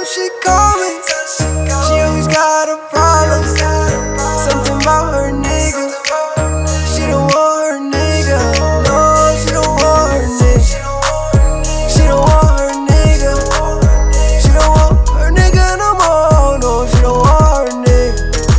time she calling, she always got a problem. Something about her nigga, she don't want her nigga. No, she don't want her nigga. She don't want her nigga. She don't want her nigga no more. No, she don't want her nigga.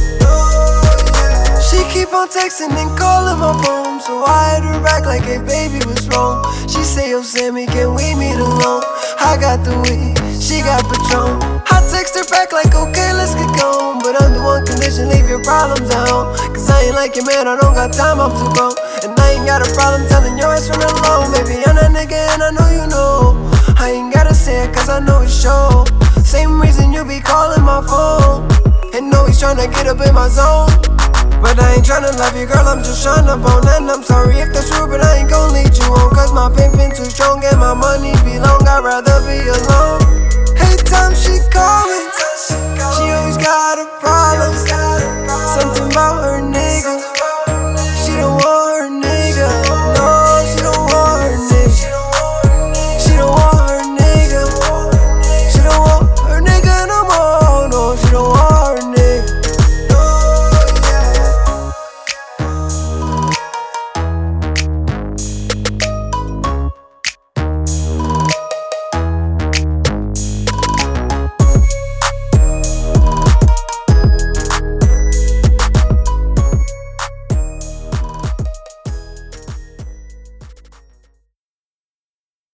She keep on texting and calling my phone, so I hit her back like, hey baby, what's wrong? She say, yo Sammy, can we meet alone? I got the weed, she got Patron. I text her back like, okay, let's get going, but under one condition, leave your problems at home. Cause I ain't like your man, I don't got time, I'm too grown. And I ain't got a problem telling your ass from alone. Baby, I'm that nigga and I know you know. I ain't gotta say it cause I know it's show. Same reason you be calling my phone, and know he's tryna get up in my zone. But I ain't tryna love you, girl, I'm just tryna bone. And I'm sorry if that's rude, but I ain't gon' lead you on. Cause my pimpin' too strong and my money be long, I'd rather be alone. Hey, time she callin', she always got